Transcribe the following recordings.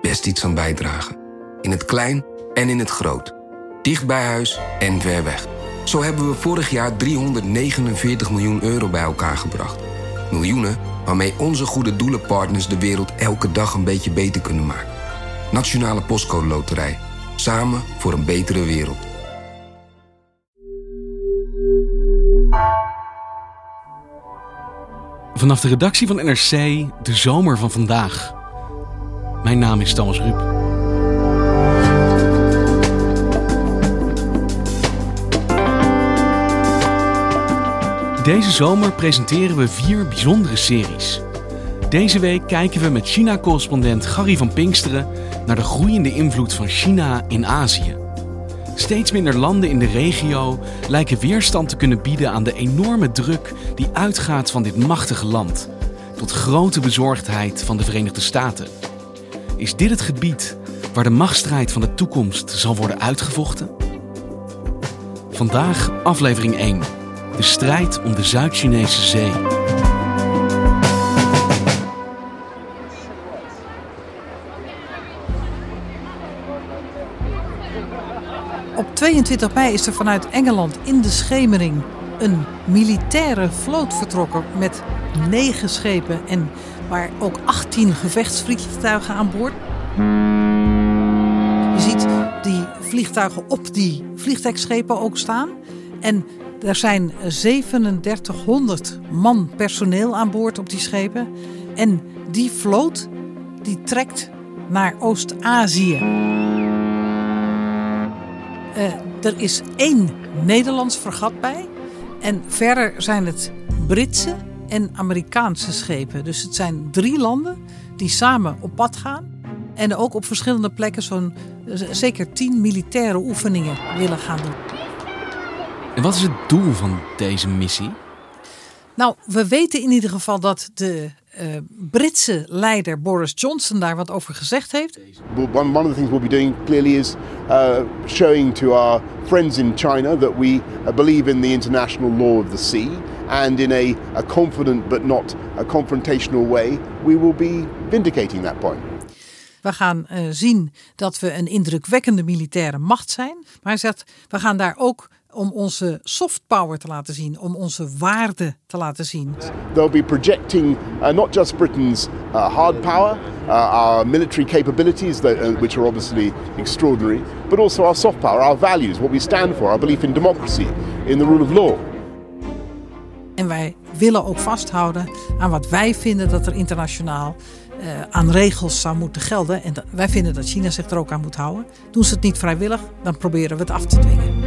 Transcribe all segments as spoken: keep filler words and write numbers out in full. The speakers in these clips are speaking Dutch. best iets aan bijdragen. In het klein en in het groot. Dicht bij huis en ver weg. Zo hebben we vorig jaar driehonderdnegenenveertig miljoen euro bij elkaar gebracht. Miljoenen waarmee onze goede doelenpartners de wereld elke dag een beetje beter kunnen maken. Nationale Postcode Loterij. Samen voor een betere wereld. Vanaf de redactie van N R C, de zomer van vandaag. Mijn naam is Thomas Rueb. Deze zomer presenteren we vier bijzondere series. Deze week kijken we met China-correspondent Garrie van Pinxteren naar de groeiende invloed van China in Azië. Steeds minder landen in de regio lijken weerstand te kunnen bieden aan de enorme druk die uitgaat van dit machtige land, tot grote bezorgdheid van de Verenigde Staten. Is dit het gebied waar de machtsstrijd van de toekomst zal worden uitgevochten? Vandaag aflevering één. De strijd om de Zuid-Chinese Zee. Op tweeëntwintig mei is er vanuit Engeland in de schemering een militaire vloot vertrokken met negen schepen en maar ook achttien gevechtsvliegtuigen aan boord. Je ziet die vliegtuigen op die vliegdekschepen ook staan en er zijn drieduizend zevenhonderd man personeel aan boord op die schepen. En die vloot die trekt naar Oost-Azië. Uh, er is één Nederlands fregat bij. En verder zijn het Britse en Amerikaanse schepen. Dus het zijn drie landen die samen op pad gaan. En ook op verschillende plekken zo'n uh, zeker tien militaire oefeningen willen gaan doen. En wat is het doel van deze missie? Nou, we weten in ieder geval dat de uh, Britse leider Boris Johnson daar wat over gezegd heeft. One of the things we'll be doing clearly is uh, showing to our friends in China that we believe in the international law of the sea and in a, a confident but not a confrontational way we will be vindicating that point. We gaan uh, zien dat we een indrukwekkende militaire macht zijn, maar hij zegt we gaan daar ook om onze soft power te laten zien, om onze waarden te laten zien. They'll be projecting uh, not just Britain's uh, hard power, uh, our military capabilities, that, uh, which are obviously extraordinary, but also our soft power, our values, what we stand for, our belief in democracy, in the rule of law. En wij willen ook vasthouden aan wat wij vinden dat er internationaal uh, aan regels zou moeten gelden. En dat, wij vinden dat China zich er ook aan moet houden. Doen ze het niet vrijwillig, dan proberen we het af te dwingen.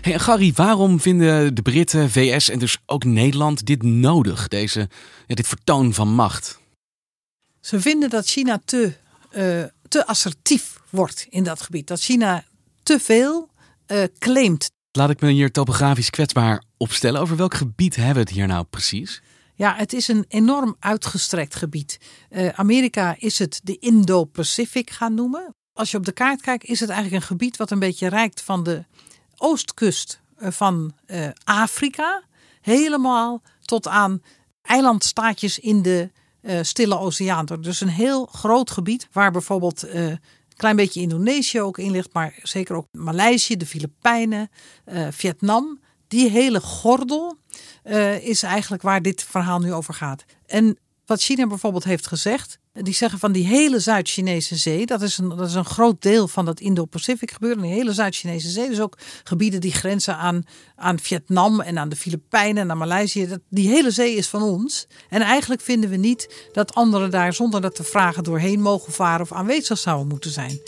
Hey, Garrie, waarom vinden de Britten, V S en dus ook Nederland dit nodig, deze, ja, dit vertoon van macht? Ze vinden dat China te, uh, te assertief wordt in dat gebied. Dat China te veel uh, claimt. Laat ik me hier topografisch kwetsbaar opstellen. Over welk gebied hebben we het hier nou precies? Ja, het is een enorm uitgestrekt gebied. Uh, Amerika is het de Indo-Pacific gaan noemen. Als je op de kaart kijkt, is het eigenlijk een gebied wat een beetje reikt van de oostkust van uh, Afrika helemaal tot aan eilandstaatjes in de uh, Stille Oceaan. Dus een heel groot gebied waar bijvoorbeeld uh, een klein beetje Indonesië ook in ligt, maar zeker ook Maleisië, de Filipijnen, uh, Vietnam. Die hele gordel uh, is eigenlijk waar dit verhaal nu over gaat. En wat China bijvoorbeeld heeft gezegd, die zeggen van die hele Zuid-Chinese Zee, dat is een, dat is een groot deel van dat Indo-Pacific gebeuren. De hele Zuid-Chinese Zee, dus ook gebieden die grenzen aan, aan Vietnam en aan de Filipijnen en aan Maleisië. Dat, die hele zee is van ons. En eigenlijk vinden we niet dat anderen daar zonder dat te vragen doorheen mogen varen of aanwezig zouden moeten zijn.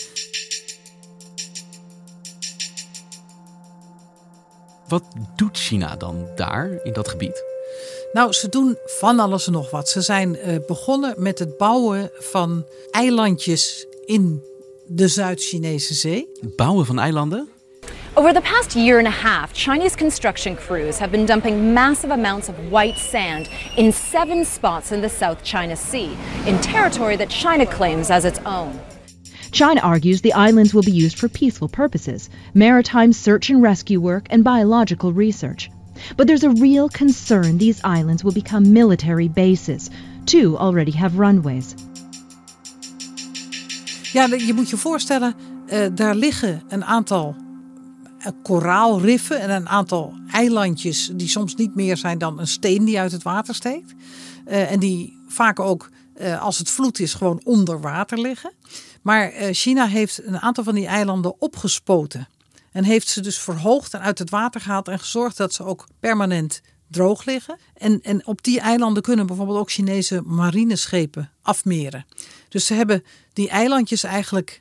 Wat doet China dan daar, in dat gebied? Nou, ze doen van alles en nog wat. Ze zijn uh, begonnen met het bouwen van eilandjes in de Zuid-Chinese Zee. Het bouwen van eilanden? Over the past year and a half, Chinese construction crews have been dumping massive amounts of white sand in seven spots in the South China Sea, in territory that China claims as its own. China argues the islands will be used for peaceful purposes, maritime search and rescue work and biological research. But there's a real concern these islands will become military bases. Two already have runways. Ja, je moet je voorstellen, uh, daar liggen een aantal koraalriffen en een aantal eilandjes die soms niet meer zijn dan een steen die uit het water steekt. Uh, en die vaak ook, uh, als het vloed is, gewoon onder water liggen. Maar uh, China heeft een aantal van die eilanden opgespoten. En heeft ze dus verhoogd en uit het water gehaald en gezorgd dat ze ook permanent droog liggen. En, en op die eilanden kunnen bijvoorbeeld ook Chinese marineschepen afmeren. Dus ze hebben die eilandjes eigenlijk,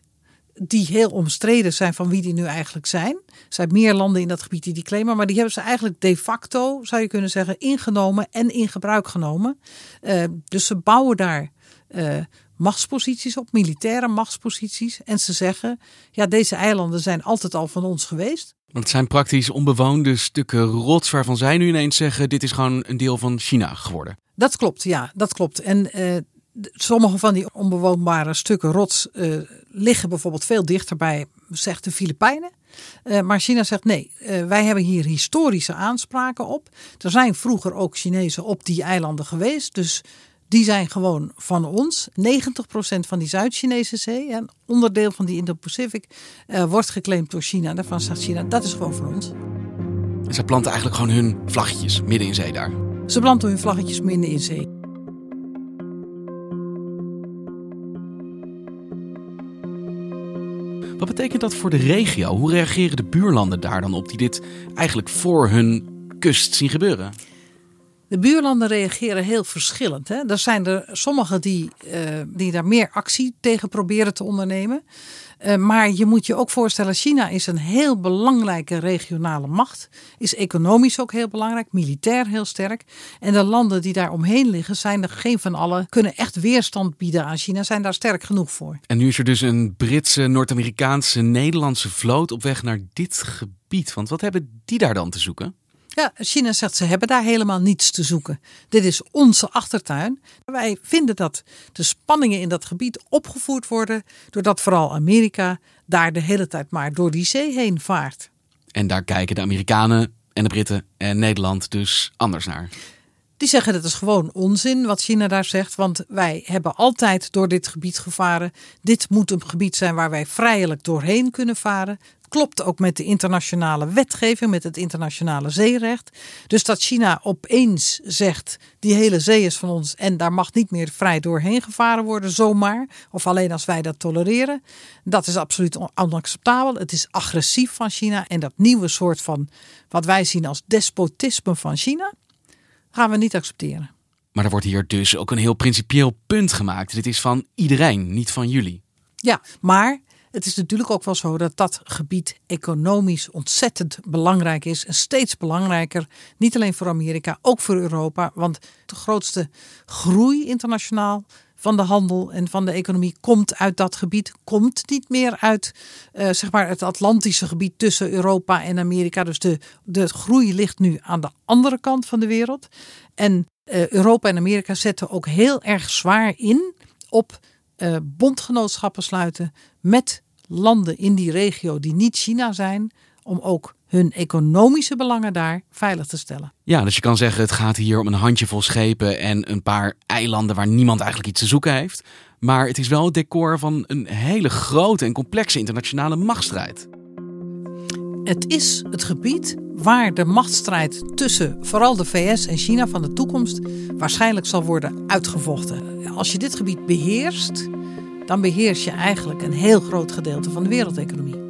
die heel omstreden zijn van wie die nu eigenlijk zijn. Er zijn meer landen in dat gebied die die claimen. Maar die hebben ze eigenlijk de facto, zou je kunnen zeggen, ingenomen en in gebruik genomen. Uh, dus ze bouwen daar uh, machtsposities op, militaire machtsposities. En ze zeggen, ja, deze eilanden zijn altijd al van ons geweest. Want het zijn praktisch onbewoonde stukken rots waarvan zij nu ineens zeggen, dit is gewoon een deel van China geworden. Dat klopt, ja, dat klopt. En uh, sommige van die onbewoonbare stukken rots uh, liggen bijvoorbeeld veel dichter bij, zegt de Filipijnen. Uh, maar China zegt nee, uh, wij hebben hier historische aanspraken op. Er zijn vroeger ook Chinezen op die eilanden geweest, dus die zijn gewoon van ons. negentig procent van die Zuid-Chinese Zee, een onderdeel van die Indo-Pacific, uh, wordt geclaimd door China. Daarvan zegt China, dat is gewoon van ons. En ze planten eigenlijk gewoon hun vlaggetjes midden in zee daar? Ze planten hun vlaggetjes midden in zee. Wat betekent dat voor de regio? Hoe reageren de buurlanden daar dan op die dit eigenlijk voor hun kust zien gebeuren? De buurlanden reageren heel verschillend. Hè? Er zijn er sommigen die, uh, die daar meer actie tegen proberen te ondernemen. Uh, maar je moet je ook voorstellen, China is een heel belangrijke regionale macht. Is economisch ook heel belangrijk, militair heel sterk. En de landen die daar omheen liggen, zijn er geen van allen, kunnen echt weerstand bieden aan China, zijn daar sterk genoeg voor. En nu is er dus een Britse, Noord-Amerikaanse, Nederlandse vloot op weg naar dit gebied. Want wat hebben die daar dan te zoeken? Ja, China zegt ze hebben daar helemaal niets te zoeken. Dit is onze achtertuin. Wij vinden dat de spanningen in dat gebied opgevoerd worden doordat vooral Amerika daar de hele tijd maar door die zee heen vaart. En daar kijken de Amerikanen en de Britten en Nederland dus anders naar. Die zeggen dat is gewoon onzin wat China daar zegt. Want wij hebben altijd door dit gebied gevaren. Dit moet een gebied zijn waar wij vrijelijk doorheen kunnen varen. Klopt ook met de internationale wetgeving, met het internationale zeerecht. Dus dat China opeens zegt, die hele zee is van ons en daar mag niet meer vrij doorheen gevaren worden zomaar. Of alleen als wij dat tolereren. Dat is absoluut onacceptabel. Het is agressief van China en dat nieuwe soort van wat wij zien als despotisme van China gaan we niet accepteren. Maar er wordt hier dus ook een heel principieel punt gemaakt. Dit is van iedereen, niet van jullie. Ja, maar het is natuurlijk ook wel zo dat dat gebied economisch ontzettend belangrijk is. En steeds belangrijker, niet alleen voor Amerika, ook voor Europa. Want de grootste groei internationaal van de handel en van de economie komt uit dat gebied. Komt niet meer uit uh, zeg maar het Atlantische gebied tussen Europa en Amerika. Dus de, de groei ligt nu aan de andere kant van de wereld. En uh, Europa en Amerika zetten ook heel erg zwaar in op uh, bondgenootschappen sluiten met landen in die regio die niet China zijn, om ook hun economische belangen daar veilig te stellen. Ja, dus je kan zeggen het gaat hier om een handjevol schepen en een paar eilanden waar niemand eigenlijk iets te zoeken heeft. Maar het is wel het decor van een hele grote en complexe internationale machtsstrijd. Het is het gebied waar de machtsstrijd tussen vooral de V S en China van de toekomst waarschijnlijk zal worden uitgevochten. Als je dit gebied beheerst, dan beheers je eigenlijk een heel groot gedeelte van de wereldeconomie.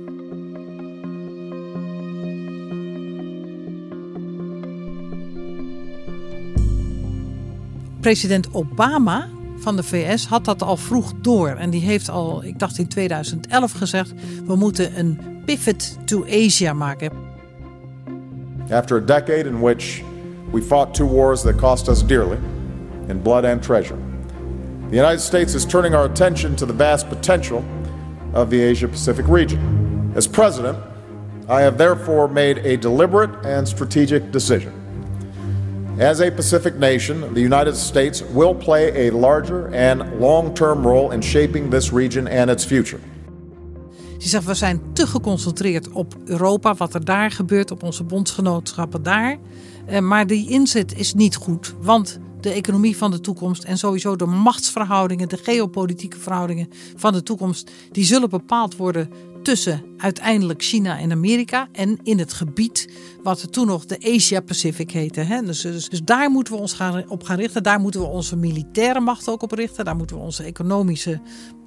President Obama van de V S had dat al vroeg door. En die heeft al, ik dacht in tweeduizend elf gezegd, we moeten een pivot to Asia maken. After a decade in which we fought two wars that cost us dearly in blood and treasure, the United States is turning our attention to the vast potential of the Asia-Pacific region. As president, I have therefore made a deliberate and strategic decision. As a Pacific nation, the United States will play a larger and long-term role in shaping this region and its future. Ze zegt, we zijn te geconcentreerd op Europa, wat er daar gebeurt, op onze bondsgenootschappen daar. Maar die inzet is niet goed, want de economie van de toekomst en sowieso de machtsverhoudingen, de geopolitieke verhoudingen van de toekomst, die zullen bepaald worden tussen uiteindelijk China en Amerika en in het gebied wat toen nog de Asia-Pacific heette. Hè? Dus, dus, dus daar moeten we ons gaan, op gaan richten. Daar moeten we onze militaire macht ook op richten. Daar moeten we onze economische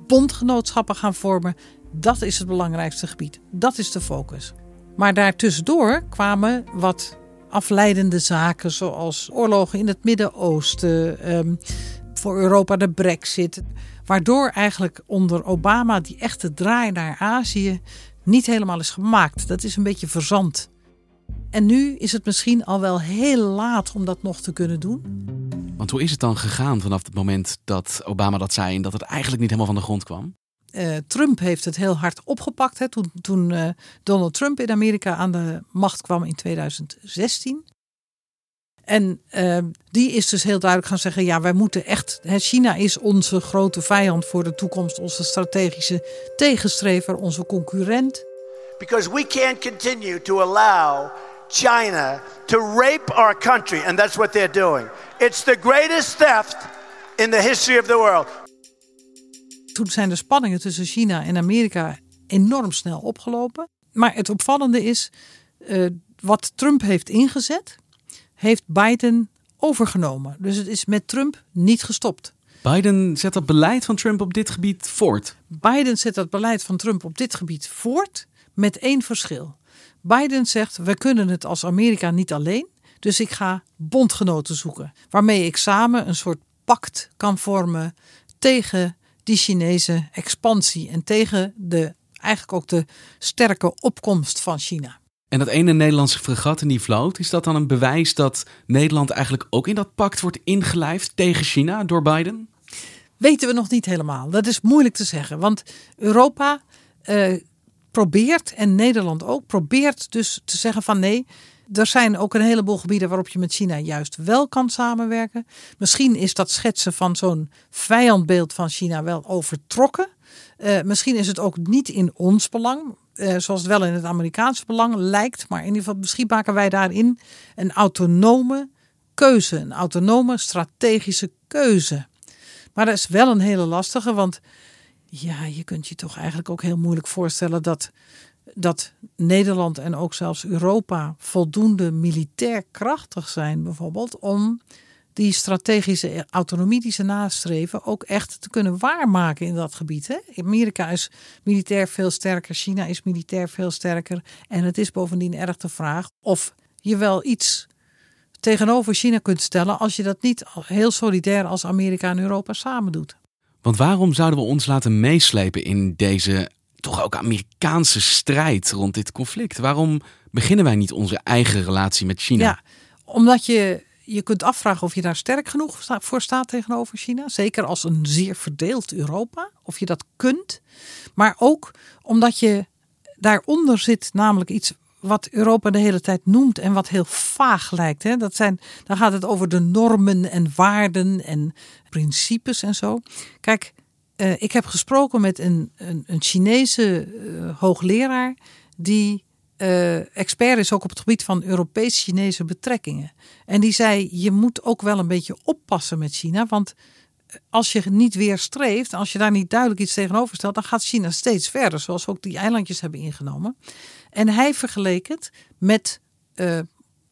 bondgenootschappen gaan vormen. Dat is het belangrijkste gebied. Dat is de focus. Maar daartussendoor kwamen wat afleidende zaken zoals oorlogen in het Midden-Oosten, um, voor Europa de Brexit. Waardoor eigenlijk onder Obama die echte draai naar Azië niet helemaal is gemaakt. Dat is een beetje verzand. En nu is het misschien al wel heel laat om dat nog te kunnen doen. Want hoe is het dan gegaan vanaf het moment dat Obama dat zei en dat het eigenlijk niet helemaal van de grond kwam? Uh, Trump heeft het heel hard opgepakt. Hè, toen, toen uh, Donald Trump in Amerika aan de macht kwam in tweeduizend zestien. En uh, die is dus heel duidelijk gaan zeggen, ja, wij moeten echt, hè, China is onze grote vijand voor de toekomst, onze strategische tegenstrever, onze concurrent. Because we can't continue to allow China to rape our country, and that's what they're doing. It's the greatest theft in the history of the world. Toen zijn de spanningen tussen China en Amerika enorm snel opgelopen. Maar het opvallende is, uh, wat Trump heeft ingezet, heeft Biden overgenomen. Dus het is met Trump niet gestopt. Biden zet dat beleid van Trump op dit gebied voort. Biden zet dat beleid van Trump op dit gebied voort met één verschil. Biden zegt, we kunnen het als Amerika niet alleen. Dus ik ga bondgenoten zoeken. Waarmee ik samen een soort pact kan vormen tegen die Chinese expansie. En tegen de, eigenlijk ook de sterke opkomst van China. En dat ene Nederlandse fregat in die vloot, is dat dan een bewijs dat Nederland eigenlijk ook in dat pact wordt ingelijfd tegen China door Biden? Weten we nog niet helemaal. Dat is moeilijk te zeggen. Want Europa eh, probeert, en Nederland ook, probeert dus te zeggen van nee, er zijn ook een heleboel gebieden waarop je met China juist wel kan samenwerken. Misschien is dat schetsen van zo'n vijandbeeld van China wel overtrokken. Eh, misschien is het ook niet in ons belang. Uh, zoals het wel in het Amerikaanse belang lijkt. Maar in ieder geval, misschien maken wij daarin een autonome keuze. Een autonome strategische keuze. Maar dat is wel een hele lastige. Want ja, je kunt je toch eigenlijk ook heel moeilijk voorstellen dat, dat Nederland en ook zelfs Europa voldoende militair krachtig zijn bijvoorbeeld. Om die strategische autonomie die ze nastreven ook echt te kunnen waarmaken in dat gebied. Hè? Amerika is militair veel sterker, China is militair veel sterker. En het is bovendien erg de vraag of je wel iets tegenover China kunt stellen als je dat niet heel solidair als Amerika en Europa samen doet. Want waarom zouden we ons laten meeslepen in deze toch ook Amerikaanse strijd rond dit conflict? Waarom beginnen wij niet onze eigen relatie met China? Ja, omdat je... Je kunt afvragen of je daar sterk genoeg voor staat tegenover China. Zeker als een zeer verdeeld Europa. Of je dat kunt. Maar ook omdat je daaronder zit namelijk iets wat Europa de hele tijd noemt. En wat heel vaag lijkt. Hè? Dat zijn, dan gaat het over de normen en waarden en principes en zo. Kijk, eh, ik heb gesproken met een, een, een Chinese uh, hoogleraar die... Uh, expert is ook op het gebied van Europees-Chinese betrekkingen. En die zei, je moet ook wel een beetje oppassen met China. Want als je niet weerstreeft, als je daar niet duidelijk iets tegenover stelt, dan gaat China steeds verder, zoals we ook die eilandjes hebben ingenomen. En hij vergeleek het met uh,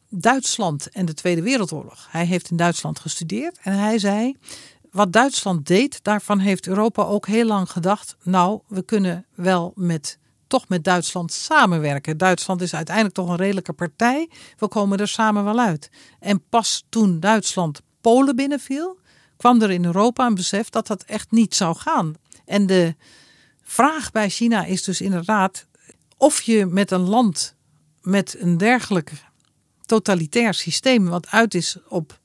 Duitsland en de Tweede Wereldoorlog. Hij heeft in Duitsland gestudeerd en hij zei, wat Duitsland deed, daarvan heeft Europa ook heel lang gedacht, nou, we kunnen wel met... toch met Duitsland samenwerken. Duitsland is uiteindelijk toch een redelijke partij. We komen er samen wel uit. En pas toen Duitsland Polen binnenviel, kwam er in Europa een besef dat dat echt niet zou gaan. En de vraag bij China is dus inderdaad of je met een land met een dergelijke totalitair systeem wat uit is op,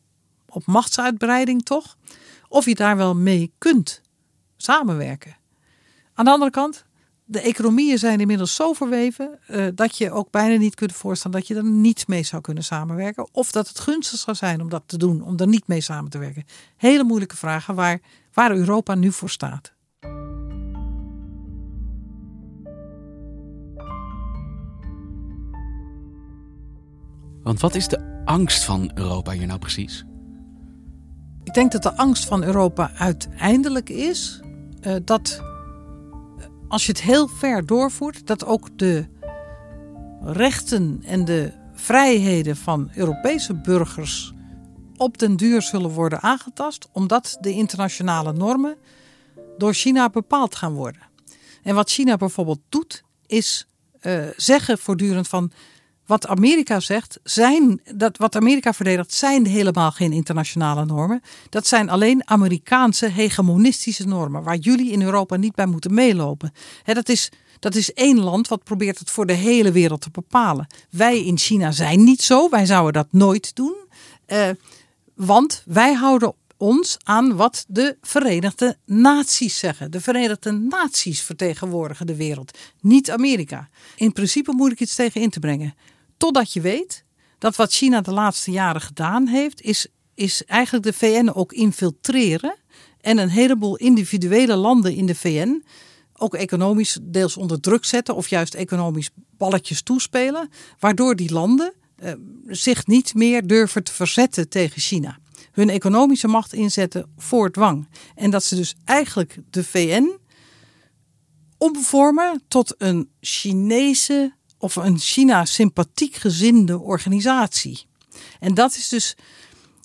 op machtsuitbreiding toch, of je daar wel mee kunt samenwerken. Aan de andere kant, de economieën zijn inmiddels zo verweven uh, dat je ook bijna niet kunt voorstellen dat je er niet mee zou kunnen samenwerken. Of dat het gunstig zou zijn om dat te doen, om er niet mee samen te werken. Hele moeilijke vragen waar, waar Europa nu voor staat. Want wat is de angst van Europa hier nou precies? Ik denk dat de angst van Europa uiteindelijk is uh, dat als je het heel ver doorvoert, dat ook de rechten en de vrijheden van Europese burgers op den duur zullen worden aangetast, omdat de internationale normen door China bepaald gaan worden. En wat China bijvoorbeeld doet, is uh, zeggen voortdurend van wat Amerika zegt, zijn, dat wat Amerika verdedigt, zijn helemaal geen internationale normen. Dat zijn alleen Amerikaanse hegemonistische normen, waar jullie in Europa niet bij moeten meelopen. He, dat is, dat is één land wat probeert het voor de hele wereld te bepalen. Wij in China zijn niet zo, wij zouden dat nooit doen. Eh, want wij houden ons aan wat de Verenigde Naties zeggen. De Verenigde Naties vertegenwoordigen de wereld, niet Amerika. In principe moet ik iets tegen in te brengen. Totdat je weet dat wat China de laatste jaren gedaan heeft, is, is eigenlijk de V N ook infiltreren. En een heleboel individuele landen in de V N ook economisch deels onder druk zetten of juist economisch balletjes toespelen. Waardoor die landen eh, zich niet meer durven te verzetten tegen China. Hun economische macht inzetten voor dwang. En dat ze dus eigenlijk de V N omvormen tot een Chinese of een China-sympathiek gezinde organisatie. En dat is dus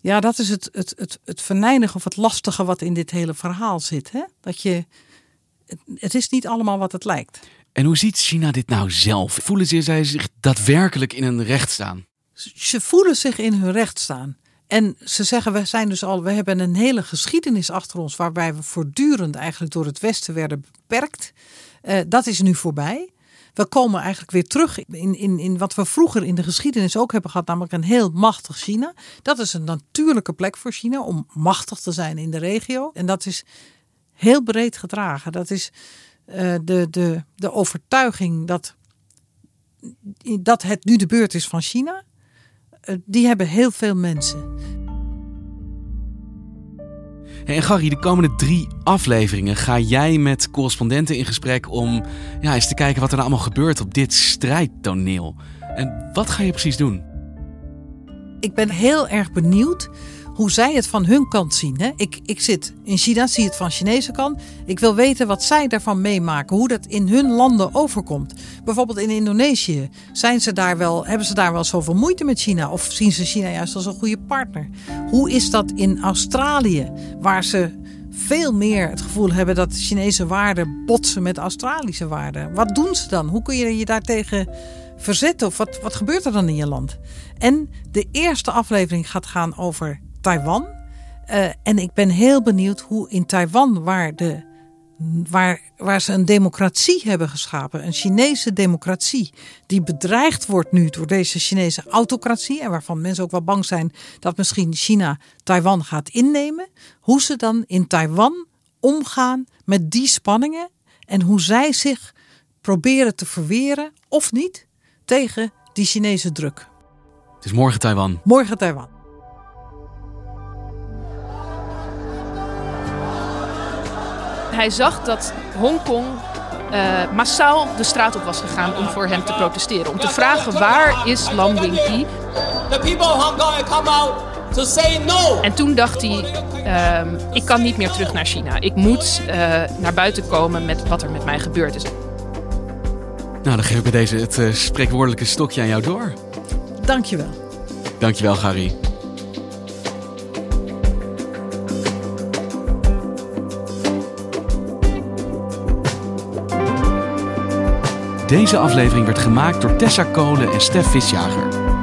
ja, dat is het, het, het, het venijnige of het lastige wat in dit hele verhaal zit. Hè? Dat je, het, het is niet allemaal wat het lijkt. En hoe ziet China dit nou zelf? Voelen ze, zij zich daadwerkelijk in hun recht staan? Ze voelen zich in hun recht staan. En ze zeggen, we zijn dus al, we hebben een hele geschiedenis achter ons waarbij we voortdurend eigenlijk door het Westen werden beperkt. Uh, dat is nu voorbij. We komen eigenlijk weer terug in, in, in wat we vroeger in de geschiedenis ook hebben gehad, namelijk een heel machtig China. Dat is een natuurlijke plek voor China om machtig te zijn in de regio. En dat is heel breed gedragen. Dat is uh, de, de, de overtuiging dat, dat het nu de beurt is van China. Die hebben heel veel mensen. En Garrie, de komende drie afleveringen ga jij met correspondenten in gesprek om ja, eens te kijken wat er nou allemaal gebeurt op dit strijdtoneel. En wat ga je precies doen? Ik ben heel erg benieuwd hoe zij het van hun kant zien. Hè? Ik, ik zit in China, zie het van Chinese kant. Ik wil weten wat zij daarvan meemaken, hoe dat in hun landen overkomt. Bijvoorbeeld in Indonesië. Zijn ze daar wel, hebben ze daar wel zoveel moeite met China? Of zien ze China juist als een goede partner? Hoe is dat in Australië, waar ze veel meer het gevoel hebben dat Chinese waarden botsen met Australische waarden? Wat doen ze dan? Hoe kun je je daartegen verzetten? Of wat, wat gebeurt er dan in je land? En de eerste aflevering gaat gaan over Taiwan. Uh, en ik ben heel benieuwd hoe in Taiwan, waar, de, waar, waar ze een democratie hebben geschapen, een Chinese democratie, die bedreigd wordt nu door deze Chinese autocratie, en waarvan mensen ook wel bang zijn dat misschien China Taiwan gaat innemen, hoe ze dan in Taiwan omgaan met die spanningen en hoe zij zich proberen te verweren, of niet, tegen die Chinese druk. Het is morgen Taiwan. Morgen Taiwan. Hij zag dat Hongkong uh, massaal de straat op was gegaan om voor hem te protesteren. Om te vragen, waar is Lam Wing-kee? En toen dacht hij, uh, ik kan niet meer terug naar China. Ik moet uh, naar buiten komen met wat er met mij gebeurd is. Nou, dan geef ik bij deze het uh, spreekwoordelijke stokje aan jou door. Dank je wel. Dank je wel, Garrie. Deze aflevering werd gemaakt door Tessa Colen en Stef Visjager.